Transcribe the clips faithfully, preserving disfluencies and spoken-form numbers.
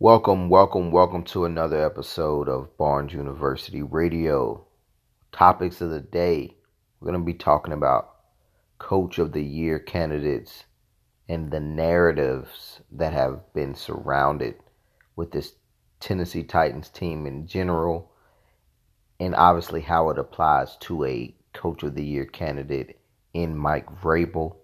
Welcome, welcome, welcome to another episode of Barnes University Radio. Topics of the day. We're going to be talking about Coach of the Year candidates and the narratives that have been surrounded with this Tennessee Titans team in general, and obviously how it applies to a Coach of the Year candidate in Mike Vrabel.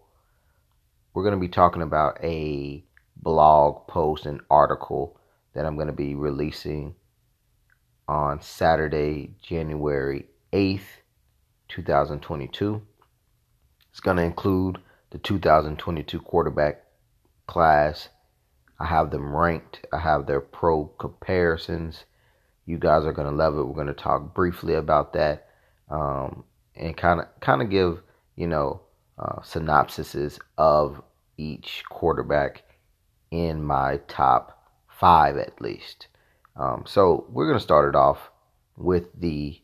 We're going to be talking about a blog post and article that I'm going to be releasing on Saturday, January eighth, twenty twenty-two. It's going to include the two thousand twenty-two quarterback class. I have them ranked. I have their pro comparisons. You guys are going to love it. We're going to talk briefly about that um, and kind of kind of give, you know, uh, synopsises of each quarterback in my top five at least. Um, so we're going to start it off with the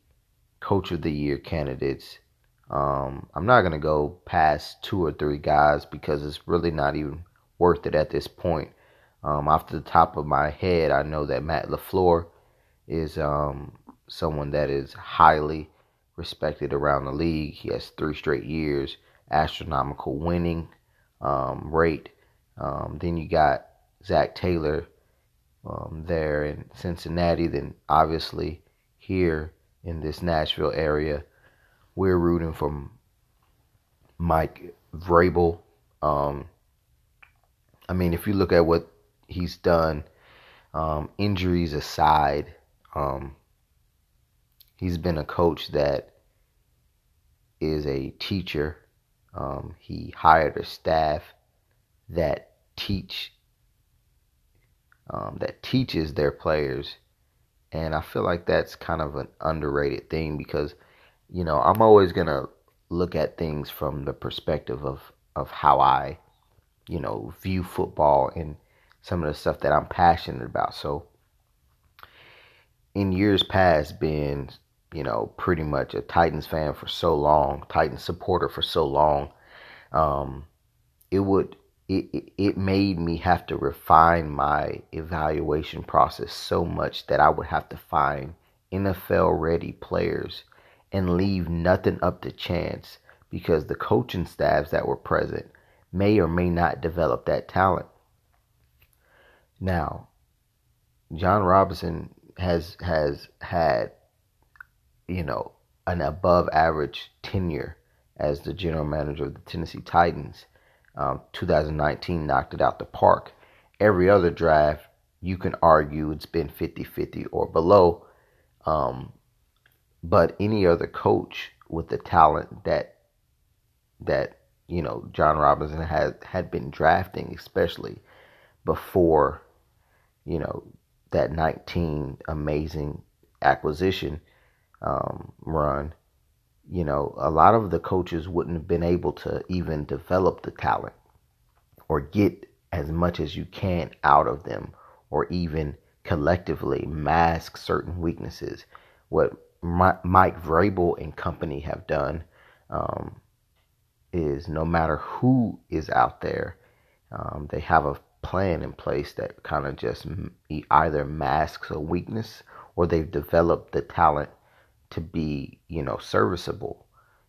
Coach of the Year candidates. Um, I'm not going to go past two or three guys because it's really not even worth it at this point. Um, off the top of my head, I know that Matt LaFleur is um, someone that is highly respected around the league. He has three straight years, astronomical winning um, rate. Um, then you got Zach Taylor um, there in Cincinnati. Then obviously here in this Nashville area, we're rooting for Mike Vrabel. Um, I mean, if you look at what he's done, um, injuries aside, um, he's been a coach that is a teacher. Um, he hired a staff that teach, um, that teaches their players. And I feel like that's kind of an underrated thing because, you know, I'm always going to look at things from the perspective of, of how I, you know, view football and some of the stuff that I'm passionate about. So in years past, being, you know, pretty much a Titans fan for so long, Titans supporter for so long, um, it would, It, it made me have to refine my evaluation process so much that I would have to find N F L-ready players and leave nothing up to chance because the coaching staffs that were present may or may not develop that talent. Now, John Robinson has has had, you know, an above-average tenure as the general manager of the Tennessee Titans. Um, two thousand nineteen knocked it out the park. Every other draft, you can argue it's been fifty-fifty or below. Um, but any other coach with the talent that that you know John Robinson had had been drafting, especially before you know that nineteen amazing acquisition um, run. You know, a lot of the coaches wouldn't have been able to even develop the talent or get as much as you can out of them or even collectively mask certain weaknesses. What Mike Vrabel and company have done um, is no matter who is out there, um, they have a plan in place that kind of just either masks a weakness or they've developed the talent to be, you know, serviceable.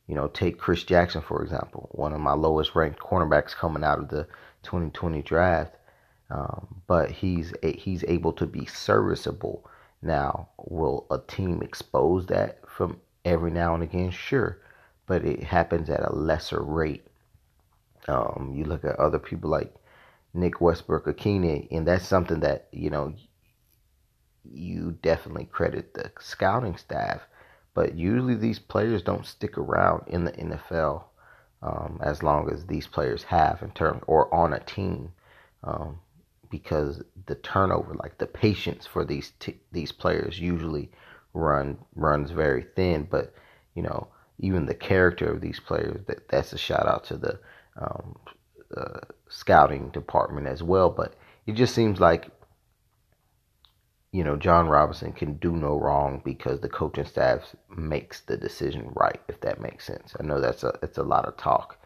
You know, take Chris Jackson, for example, one of my lowest ranked cornerbacks coming out of the twenty twenty draft. Um, but he's he's able to be serviceable. Now, will a team expose that from every now and again? Sure, but it happens at a lesser rate. Um, you look at other people like Nick Westbrook-Ikhine, and that's something that, you know, you definitely credit the scouting staff. But usually these players don't stick around in the N F L um, as long as these players have in terms or on a team um, because the turnover, like the patience for these t- these players usually run runs very thin. But, you know, even the character of these players, that, that's a shout out to the um, uh, scouting department as well. But it just seems like, you know, John Robinson can do no wrong because the coaching staff makes the decision right, if that makes sense. I know that's a it's a lot of talk.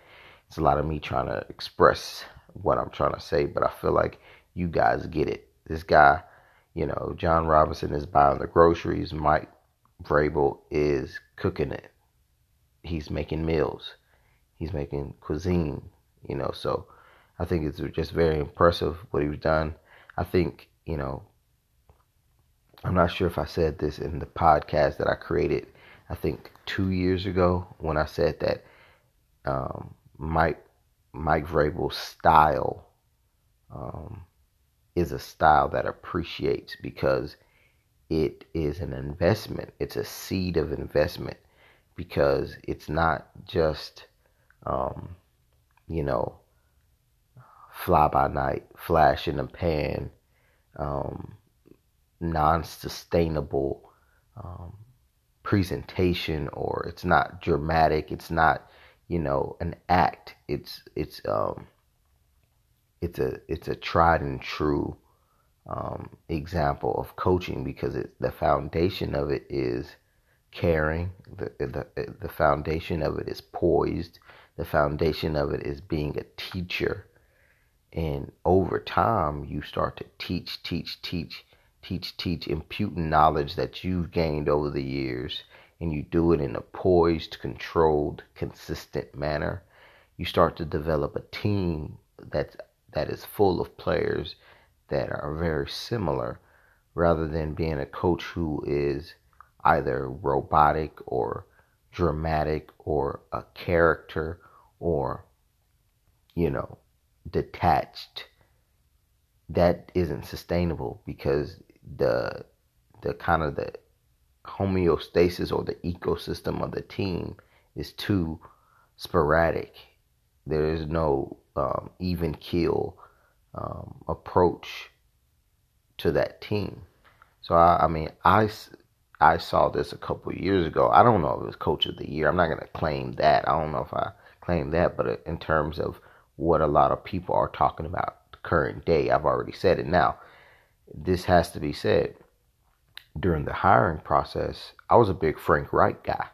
It's a lot of me trying to express what I'm trying to say, but I feel like you guys get it. This guy You know, John Robinson is buying the groceries. Mike Vrabel is cooking it. He's making meals. He's making cuisine, you know. So I think it's just very impressive what he's done. I think, you know, I'm not sure if I said this in the podcast that I created, I think two years ago, when I said that um, Mike Mike Vrabel's style um, is a style that appreciates because it is an investment. It's a seed of investment because it's not just, um, you know, fly by night, flash in the pan, um, non-sustainable um, presentation, or it's not dramatic. It's not, you know, an act. It's it's um, it's a it's a tried and true um, example of coaching because it, the foundation of it is caring. The, the the foundation of it is poised. The foundation of it is being a teacher. And over time, you start to teach, teach, teach, teach, teach, impute knowledge that you've gained over the years. And you do it in a poised, controlled, consistent manner. You start to develop a team that's, that is full of players that are very similar, rather than being a coach who is either robotic or dramatic or a character or, you know, detached. That isn't sustainable because the the kind of the homeostasis or the ecosystem of the team is too sporadic. There is no um, even keel um, approach to that team. So I, I mean, I I saw this a couple of years ago. I don't know if it was Coach of the Year. I'm not going to claim that. I don't know if I claim that, but in terms of what a lot of people are talking about current day. I've already said it. Now, this has to be said. During the hiring process, I was a big Frank Reich guy.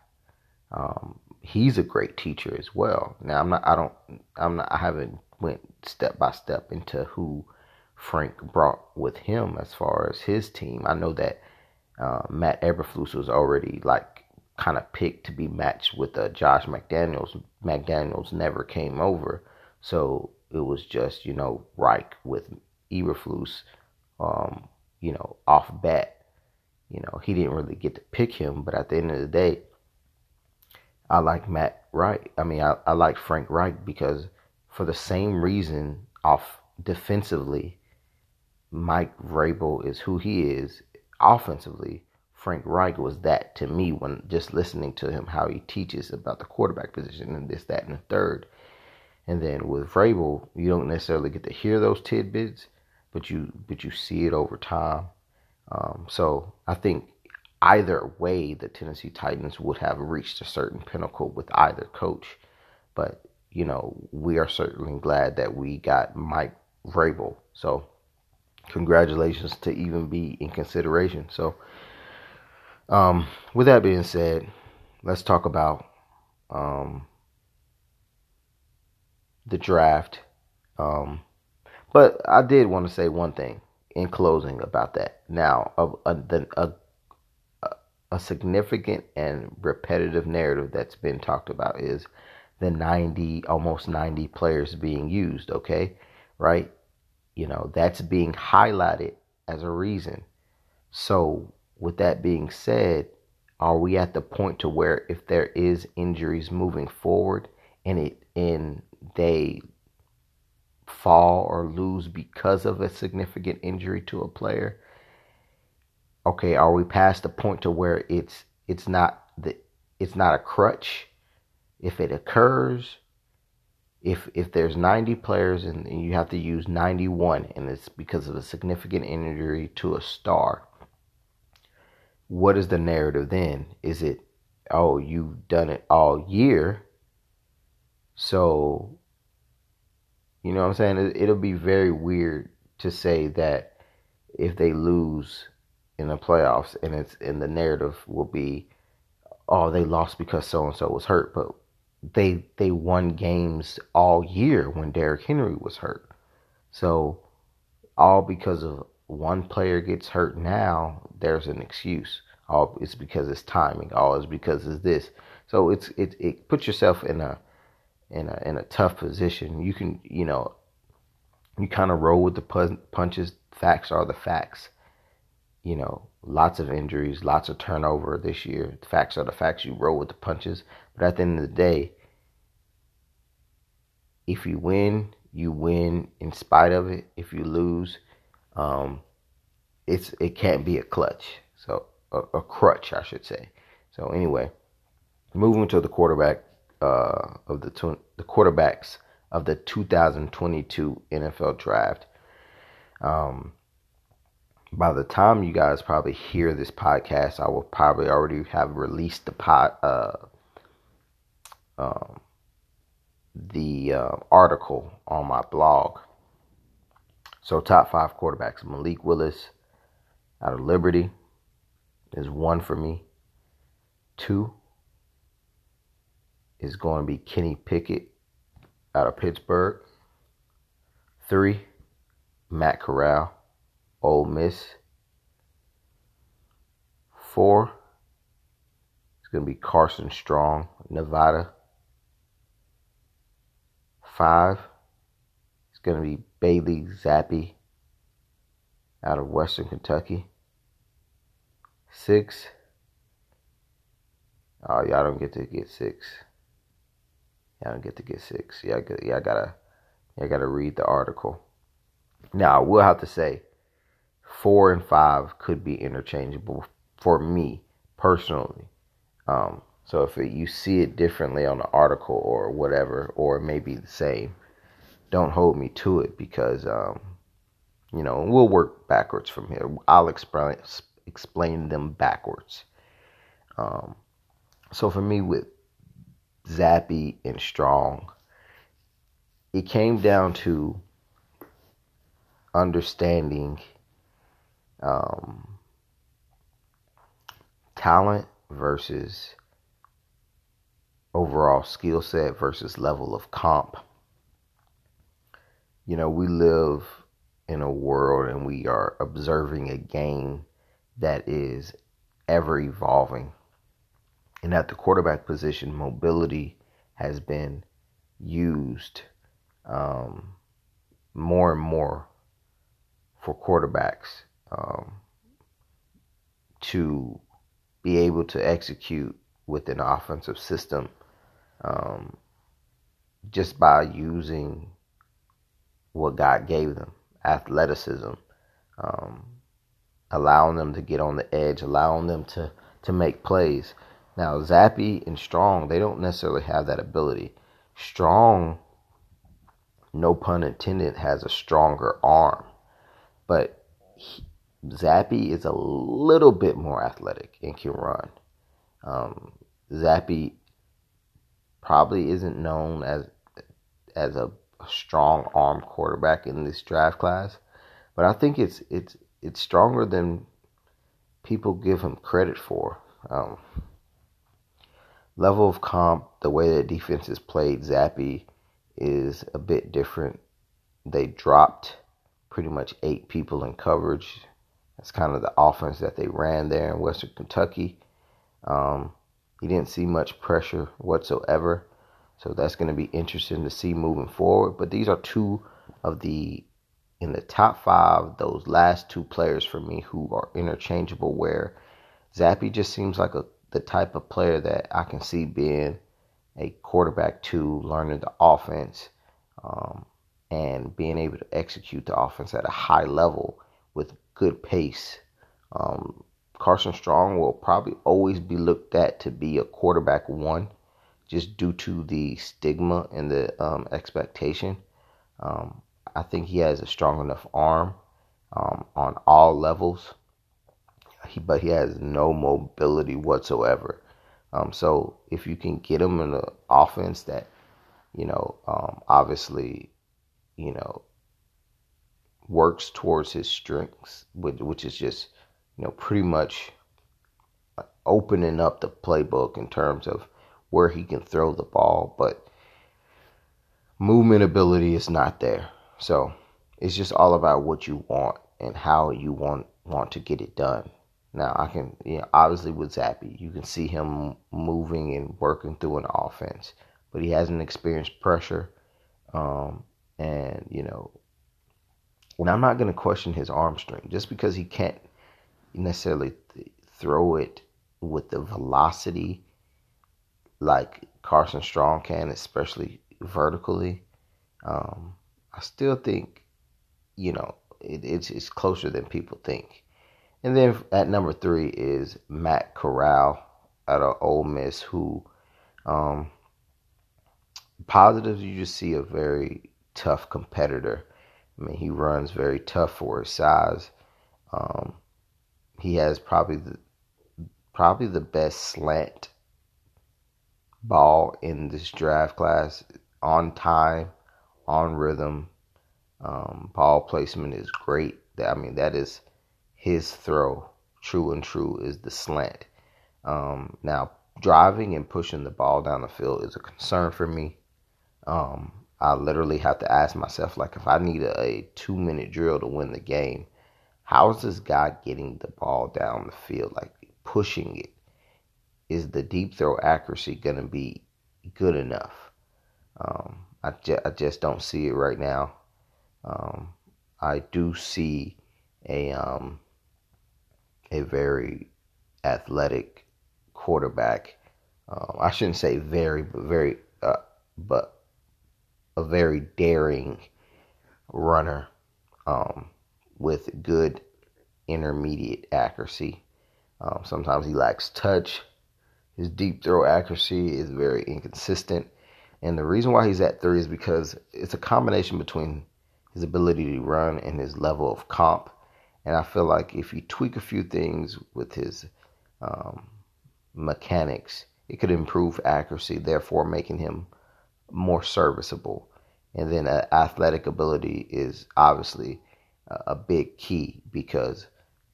Um, he's a great teacher as well. Now, I'm not, I don't, I'm not, I haven't went step by step into who Frank brought with him as far as his team. I know that uh, Matt Eberflus was already like kind of picked to be matched with uh, Josh McDaniels. McDaniels never came over. So it was just, you know, Reich with Eberflus, um, you know, off bat. You know, he didn't really get to pick him. But at the end of the day, I like Matt Reich. I mean, I, I like Frank Reich because for the same reason, off defensively, Mike Vrabel is who he is. Offensively, Frank Reich was that to me when just listening to him, how he teaches about the quarterback position and this, that, and the third. And then with Vrabel, you don't necessarily get to hear those tidbits, but you but you see it over time. Um, so I think either way, the Tennessee Titans would have reached a certain pinnacle with either coach. But, you know, we are certainly glad that we got Mike Vrabel. So congratulations to even be in consideration. So um, with that being said, let's talk about... Um, the draft. Um, but I did want to say one thing in closing about that. Now, a, a, a, a significant and repetitive narrative that's been talked about is the ninety, almost ninety players being used. Okay. Right. You know, that's being highlighted as a reason. So with that being said, are we at the point to where if there is injuries moving forward and it, in they fall or lose because of a significant injury to a player, okay, are we past the point to where it's it's not the it's not a crutch if it occurs? If if there's ninety players and you have to use ninety-one and it's because of a significant injury to a star, what is the narrative then? Is it, oh, you've done it all year? So, you know what I'm saying? It, it'll be very weird to say that if they lose in the playoffs and it's and the narrative will be, oh, they lost because so-and-so was hurt. But they they won games all year when Derrick Henry was hurt. So all because of one player gets hurt now, there's an excuse. All it's because it's timing. All it's because it's this. So it's it it puts yourself in a in a in a tough position. You can you know you kind of roll with the punches. Facts are the facts. You know, lots of injuries, lots of turnover this year. The facts are the facts. You roll with the punches. But at the end of the day, if you win, you win in spite of it. If you lose, um, it's it can't be a clutch. So a, a crutch, I should say. So anyway, moving to the quarterback uh, of the tw- the quarterbacks of the two thousand twenty-two N F L Draft. Um, by the time you guys probably hear this podcast, I will probably already have released the pod, uh, um, the uh, article on my blog. So top five quarterbacks. Malik Willis out of Liberty is one for me. Two is going to be Kenny Pickett out of Pittsburgh. Three, Matt Corral, Ole Miss. Four, it's going to be Carson Strong, Nevada. Five, it's going to be Bailey Zappe out of Western Kentucky. Six, oh, y'all don't get to get six. Y'all don't get to get six. Y'all, y'all gotta, y'all gotta read the article. Now, I will have to say, four and five could be interchangeable for me personally. Um, so if it, you see it differently on the article or whatever, or it may be the same, don't hold me to it because, um, you know, we'll work backwards from here. I'll explain explain them backwards. Um, so for me with Zappe and Strong, it came down to understanding um, talent versus overall skill set versus level of comp. You know, we live in a world and we are observing a game that is ever evolving. And at the quarterback position, mobility has been used um, more and more for quarterbacks um, to be able to execute with an offensive system um, just by using what God gave them, athleticism, um, allowing them to get on the edge, allowing them to, to make plays. Now, Zappe and Strong, they don't necessarily have that ability. Strong, no pun intended, has a stronger arm. But he, Zappe is a little bit more athletic and can run. Um, Zappe probably isn't known as as a, a strong arm quarterback in this draft class, but I think it's it's it's stronger than people give him credit for. Um, level of comp, the way that defense is played, Zappe is a bit different. They dropped pretty much eight people in coverage. That's kind of the offense that they ran there in Western Kentucky. Um, he didn't see much pressure whatsoever. So that's going to be interesting to see moving forward. But these are two of the, in the top five, those last two players for me who are interchangeable, where Zappe just seems like a the type of player that I can see being a quarterback two, learning the offense, um, and being able to execute the offense at a high level with good pace. Um, Carson Strong will probably always be looked at to be a quarterback one just due to the stigma and the um, expectation. Um, I think he has a strong enough arm um, on all levels, he, but he has no mobility whatsoever. Um, so if you can get him in an offense that, you know, um, obviously, you know, works towards his strengths, which, which is just, you know, pretty much opening up the playbook in terms of where he can throw the ball, but movement ability is not there. So it's just all about what you want and how you want want to get it done. Now, I can, you know, obviously with Zappe, you can see him moving and working through an offense, but he hasn't experienced pressure. Um, and, you know, and I'm not going to question his arm strength just because he can't necessarily th- throw it with the velocity like Carson Strong can, especially vertically. Um, I still think, you know, it, it's, it's closer than people think. And then at number three is Matt Corral out of Ole Miss, who um, positives, you just see a very tough competitor. I mean, he runs very tough for his size. Um, he has probably the, probably the best slant ball in this draft class. On time, on rhythm, um, ball placement is great. I mean, that is... his throw, true and true, is the slant. Um, now, driving and pushing the ball down the field is a concern for me. Um, I literally have to ask myself, like, if I need a, a two-minute drill to win the game, how is this guy getting the ball down the field, like pushing it? Is the deep throw accuracy going to be good enough? Um, I, ju- I just don't see it right now. Um, I do see a... um. a very athletic quarterback. Um, I shouldn't say very, but very, uh, but a very daring runner um, with good intermediate accuracy. Um, sometimes he lacks touch. His deep throw accuracy is very inconsistent. And the reason why he's at three is because it's a combination between his ability to run and his level of comp. And I feel like if you tweak a few things with his um, mechanics, it could improve accuracy, therefore making him more serviceable. And then uh, athletic ability is obviously uh, a big key because,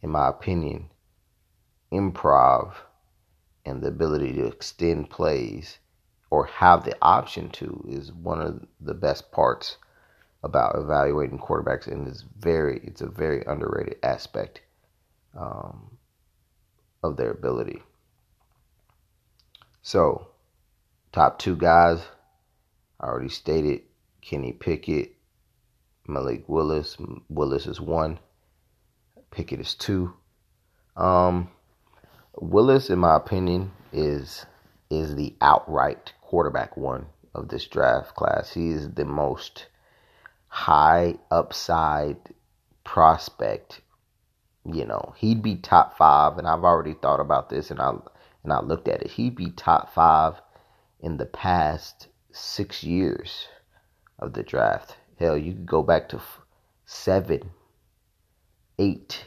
in my opinion, improv and the ability to extend plays or have the option to is one of the best parts about evaluating quarterbacks, and it's very, it's a very underrated aspect um, of their ability. So, top two guys, I already stated, Kenny Pickett, Malik Willis. Willis is one, Pickett is two. Um, Willis, in my opinion, is is the outright quarterback one of this draft class. He is the most high upside prospect. You know, he'd be top five, and I've already thought about this, and I and I looked at it. He'd be top five in the past six years of the draft. Hell, you could go back to seven, eight,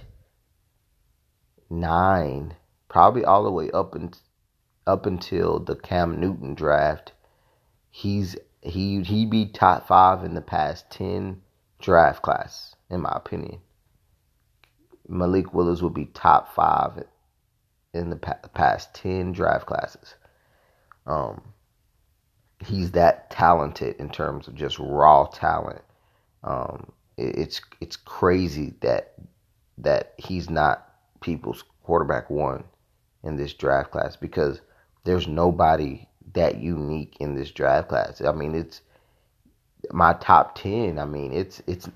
nine, probably all the way up and up until the Cam Newton draft. He's He he be top five in the past ten draft class, in my opinion. Malik Willis would be top five in the pa- past ten draft classes. Um, he's that talented in terms of just raw talent. Um, it, it's it's crazy that that he's not people's quarterback one in this draft class because there's nobody that unique in this draft class. I mean, it's my top ten. I mean, it's it's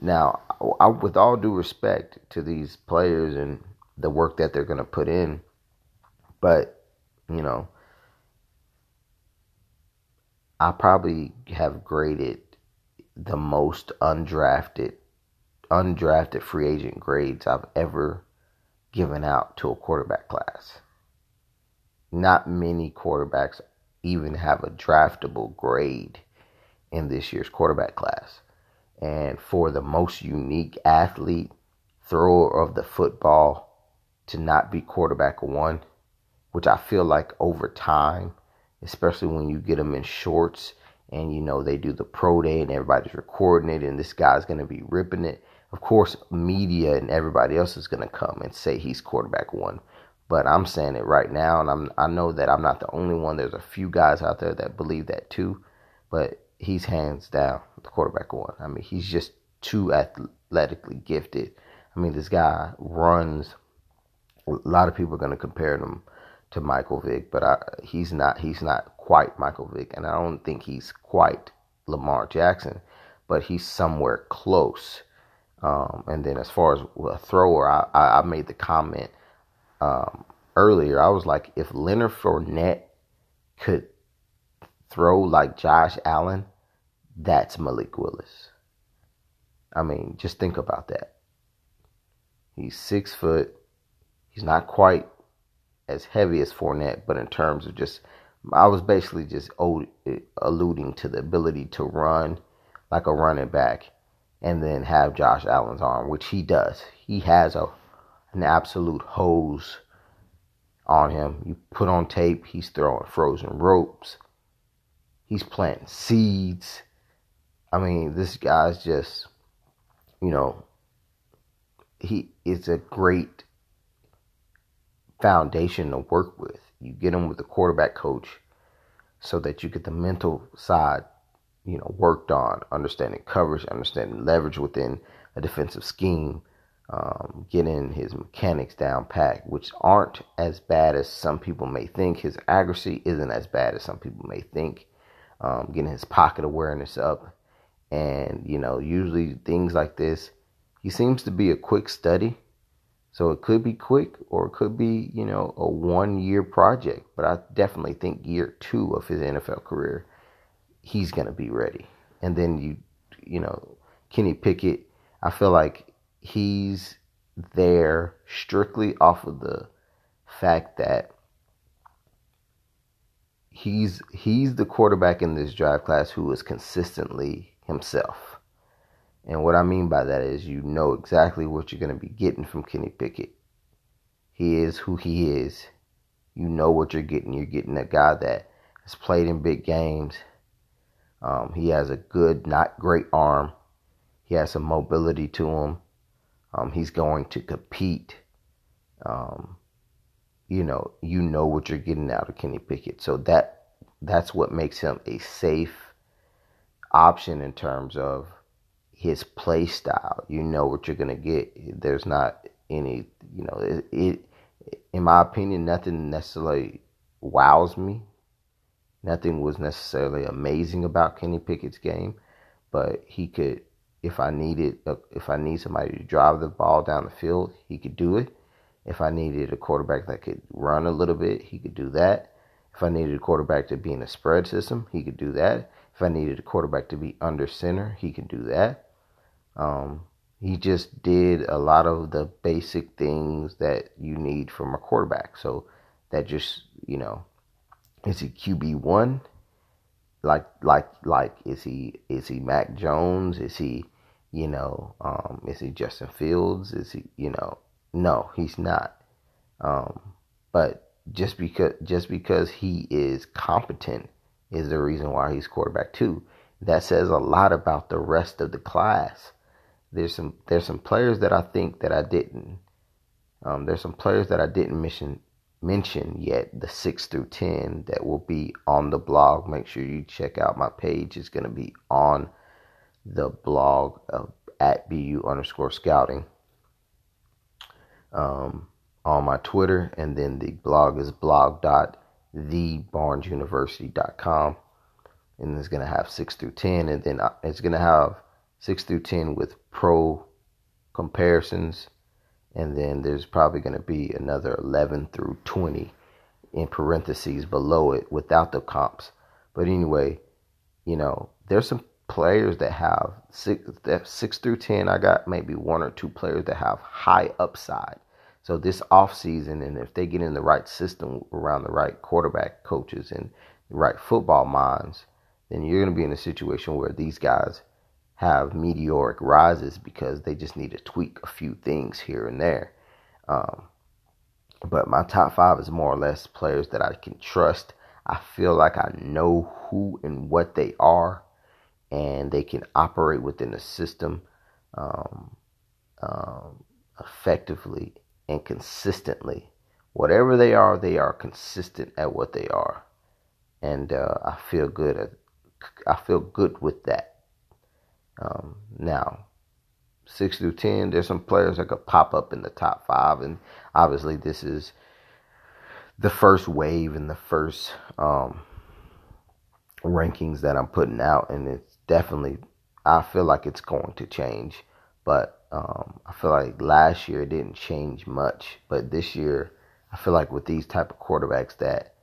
now I, with all due respect to these players and the work that they're going to put in, but you know, I probably have graded the most undrafted undrafted free agent grades I've ever given out to a quarterback class. Not many quarterbacks even have a draftable grade in this year's quarterback class. And for the most unique athlete, thrower of the football, to not be quarterback one, which I feel like over time, especially when you get them in shorts and, you know, they do the pro day and everybody's recording it and this guy's going to be ripping it. Of course, media and everybody else is going to come and say he's quarterback one. But I'm saying it right now, and I'm, I know that I'm not the only one. There's a few guys out there that believe that too, but he's hands down the quarterback one. I mean, he's just too ath- athletically gifted. I mean, this guy runs. A lot of people are going to compare him to Michael Vick, but I, he's not. He's not quite Michael Vick, and I don't think he's quite Lamar Jackson, but he's somewhere close. Um, and then as far as a thrower, I, I, I made the comment um, earlier. I was like, if Leonard Fournette could throw like Josh Allen, that's Malik Willis. I mean, just think about that. He's six foot. He's not quite as heavy as Fournette, but in terms of just, I was basically just alluding to the ability to run like a running back and then have Josh Allen's arm, which he does. He has a an absolute hose on him. You put on tape, he's throwing frozen ropes. He's planting seeds. I mean, this guy's just, you know, he is a great foundation to work with. You get him with a quarterback coach so that you get the mental side, you know, worked on, understanding coverage, understanding leverage within a defensive scheme, um, getting his mechanics down pat, which aren't as bad as some people may think. His accuracy isn't as bad as some people may think, um, getting his pocket awareness up. And, you know, usually things like this, he seems to be a quick study. So it could be quick, or it could be, you know, a one-year project. But I definitely think year two of his N F L career, he's going to be ready. And then, you you know, Kenny Pickett, I feel like he's there strictly off of the fact that he's he's the quarterback in this draft class who is consistently himself. And what I mean by that is, you know exactly what you're going to be getting from Kenny Pickett. He is who he is. You know what you're getting. You're getting a guy that has played in big games. Um, he has a good, not great arm. He has some mobility to him. Um, he's going to compete. Um, you know, you know what you're getting out of Kenny Pickett. So that that's what makes him a safe option in terms of his play style. You know what you're going to get. There's not any, you know, it, it, in my opinion, nothing necessarily wows me. Nothing was necessarily amazing about Kenny Pickett's game, but he could, if I needed, if I need somebody to drive the ball down the field, he could do it. If I needed a quarterback that could run a little bit, he could do that. If I needed a quarterback to be in a spread system, he could do that. If I needed a quarterback to be under center, he could do that. Um, he just did a lot of the basic things that you need from a quarterback. So that just, you know, is he Q B one? Like, like, like, is he, is he Mac Jones? Is he, you know, um, is he Justin Fields? Is he, you know, no, he's not. Um, but just because, just because he is competent is the reason why he's quarterback two. That says a lot about the rest of the class. There's some there's some players that I think that I didn't. Um, there's some players that I didn't mention mention yet. The six through ten that will be on the blog. Make sure you check out my page. It's going to be on the blog of, at BU underscore scouting. Um, on my Twitter, and then the blog is blog dot. the barnes university dot com, and it's going to have six through ten, and then it's going to have six through ten with pro comparisons, and then there's probably going to be another eleven through twenty in parentheses below it without the comps. But anyway, you know, there's some players that have six, six through ten. I got maybe one or two players that have high upside. So this offseason, and if they get in the right system around the right quarterback coaches and the right football minds, then you're going to be in a situation where these guys have meteoric rises because they just need to tweak a few things here and there. Um, but my top five is more or less players that I can trust. I feel like I know who and what they are, and they can operate within the system um, um, effectively and consistently. Whatever they are, they are consistent at what they are, and uh, I feel good. At, I feel good with that. Um, now, six through ten, there's some players that could pop up in the top five. And obviously this is the first wave and the first um, rankings that I'm putting out. And it's definitely, I feel like it's going to change. But um, I feel like last year it didn't change much. But this year, I feel like with these type of quarterbacks that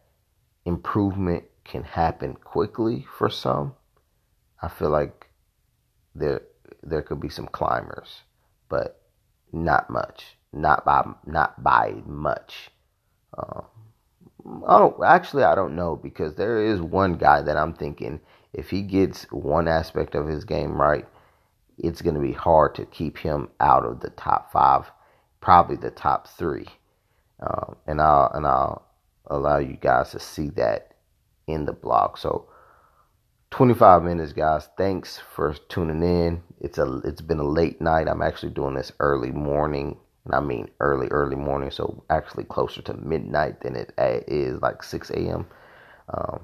improvement can happen quickly for some. I feel like there there could be some climbers, but not much, not by not by much. Um, I don't actually I don't know, because there is one guy that I'm thinking if he gets one aspect of his game right, it's going to be hard to keep him out of the top five, probably the top three, um, and I'll and I'll allow you guys to see that in the blog. So twenty-five minutes, guys. Thanks for tuning in. It's a it's been a late night. I'm actually doing this early morning, and I mean early, early morning. So actually closer to midnight than it is, like six a.m. Um,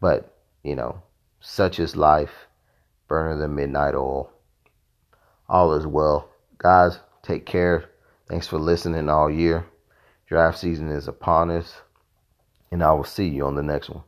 but you know, such is life. Burner the midnight oil. All is well, guys. Take care. Thanks for listening all year. Draft season is upon us, and I will see you on the next one.